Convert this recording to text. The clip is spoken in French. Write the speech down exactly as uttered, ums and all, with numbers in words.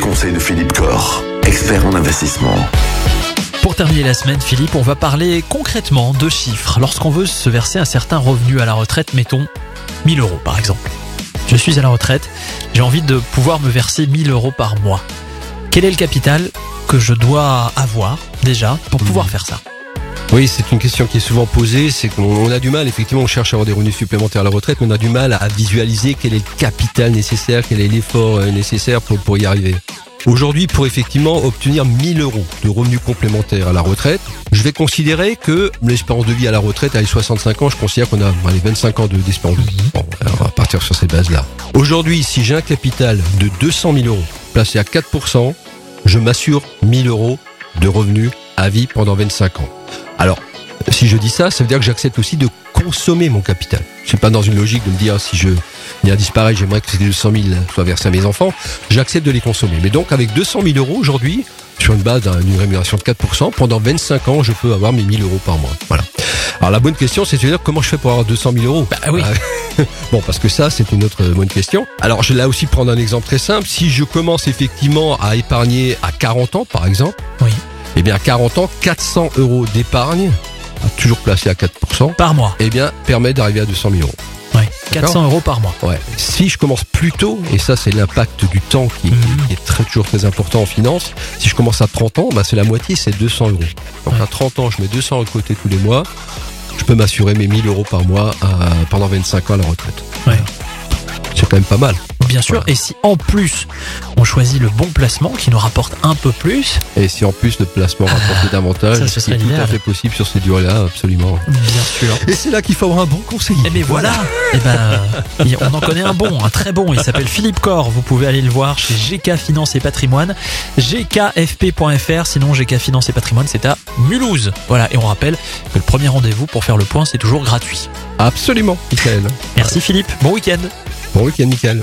conseils de Philippe Corre, expert en investissement. Pour terminer la semaine, Philippe, on va parler concrètement de chiffres. Lorsqu'on veut se verser un certain revenu à la retraite, mettons mille euros par exemple. Je suis à la retraite, j'ai envie de pouvoir me verser mille euros par mois. Quel est le capital que je dois avoir déjà pour pouvoir faire ça ? Oui, c'est une question qui est souvent posée, c'est qu'on a du mal, effectivement, on cherche à avoir des revenus supplémentaires à la retraite, mais on a du mal à visualiser quel est le capital nécessaire, quel est l'effort nécessaire pour, pour y arriver. Aujourd'hui, pour effectivement obtenir mille euros de revenus complémentaires à la retraite, je vais considérer que l'espérance de vie à la retraite, à les soixante-cinq ans, je considère qu'on a les vingt-cinq ans de, d'espérance de vie. Bon, on va partir sur ces bases-là. Aujourd'hui, si j'ai un capital de deux cent mille euros, placé à quatre pour cent, je m'assure mille euros de revenus à vie pendant vingt-cinq ans. Alors, si je dis ça, ça veut dire que j'accepte aussi de consommer mon capital. Je ne suis pas dans une logique de me dire, si je viens à disparaître, j'aimerais que ces deux cent mille soient versés à mes enfants. J'accepte de les consommer. Mais donc, avec deux cent mille euros aujourd'hui, sur une base d'une rémunération de quatre pour cent, pendant vingt-cinq ans, je peux avoir mes mille euros par mois. Voilà. Alors, la bonne question, c'est de se dire, comment je fais pour avoir deux cent mille euros ? Bah oui. Bon, parce que ça, c'est une autre bonne question. Alors, je vais là aussi prendre un exemple très simple. Si je commence effectivement à épargner à quarante ans, par exemple. Oui. Eh bien, à quarante ans, quatre cents euros d'épargne, toujours placé à quatre pour cent. Par mois. Eh bien, permet d'arriver à deux cent mille euros. Oui, quatre cents euros par mois. Ouais. Si je commence plus tôt, et ça, c'est l'impact du temps qui est, mmh. qui est très, toujours très important en finance. Si je commence à trente ans, bah, c'est la moitié, c'est deux cents euros. Donc, ouais. À trente ans, je mets deux cents euros de côté tous les mois. Je peux m'assurer mes mille euros par mois à, pendant vingt-cinq ans à la retraite. Ouais. C'est quand même pas mal. Bien sûr, voilà. Et si en plus on choisit le bon placement qui nous rapporte un peu plus. Et si en plus le placement rapporte euh, davantage, ça, ce serait tout à fait possible sur ces durées-là, absolument. Bien sûr. Et c'est là qu'il faut avoir un bon conseiller. Et mais voilà, voilà. Et ben, on en connaît un bon, un très bon, il s'appelle Philippe Corre. Vous pouvez aller le voir chez G K Finance et Patrimoine, g k f p point f r, sinon G K Finance et Patrimoine, c'est à Mulhouse. Voilà, et on rappelle que le premier rendez-vous pour faire le point, c'est toujours gratuit. Absolument, Michael. Merci Philippe, bon week-end. Bon week-end, Michael.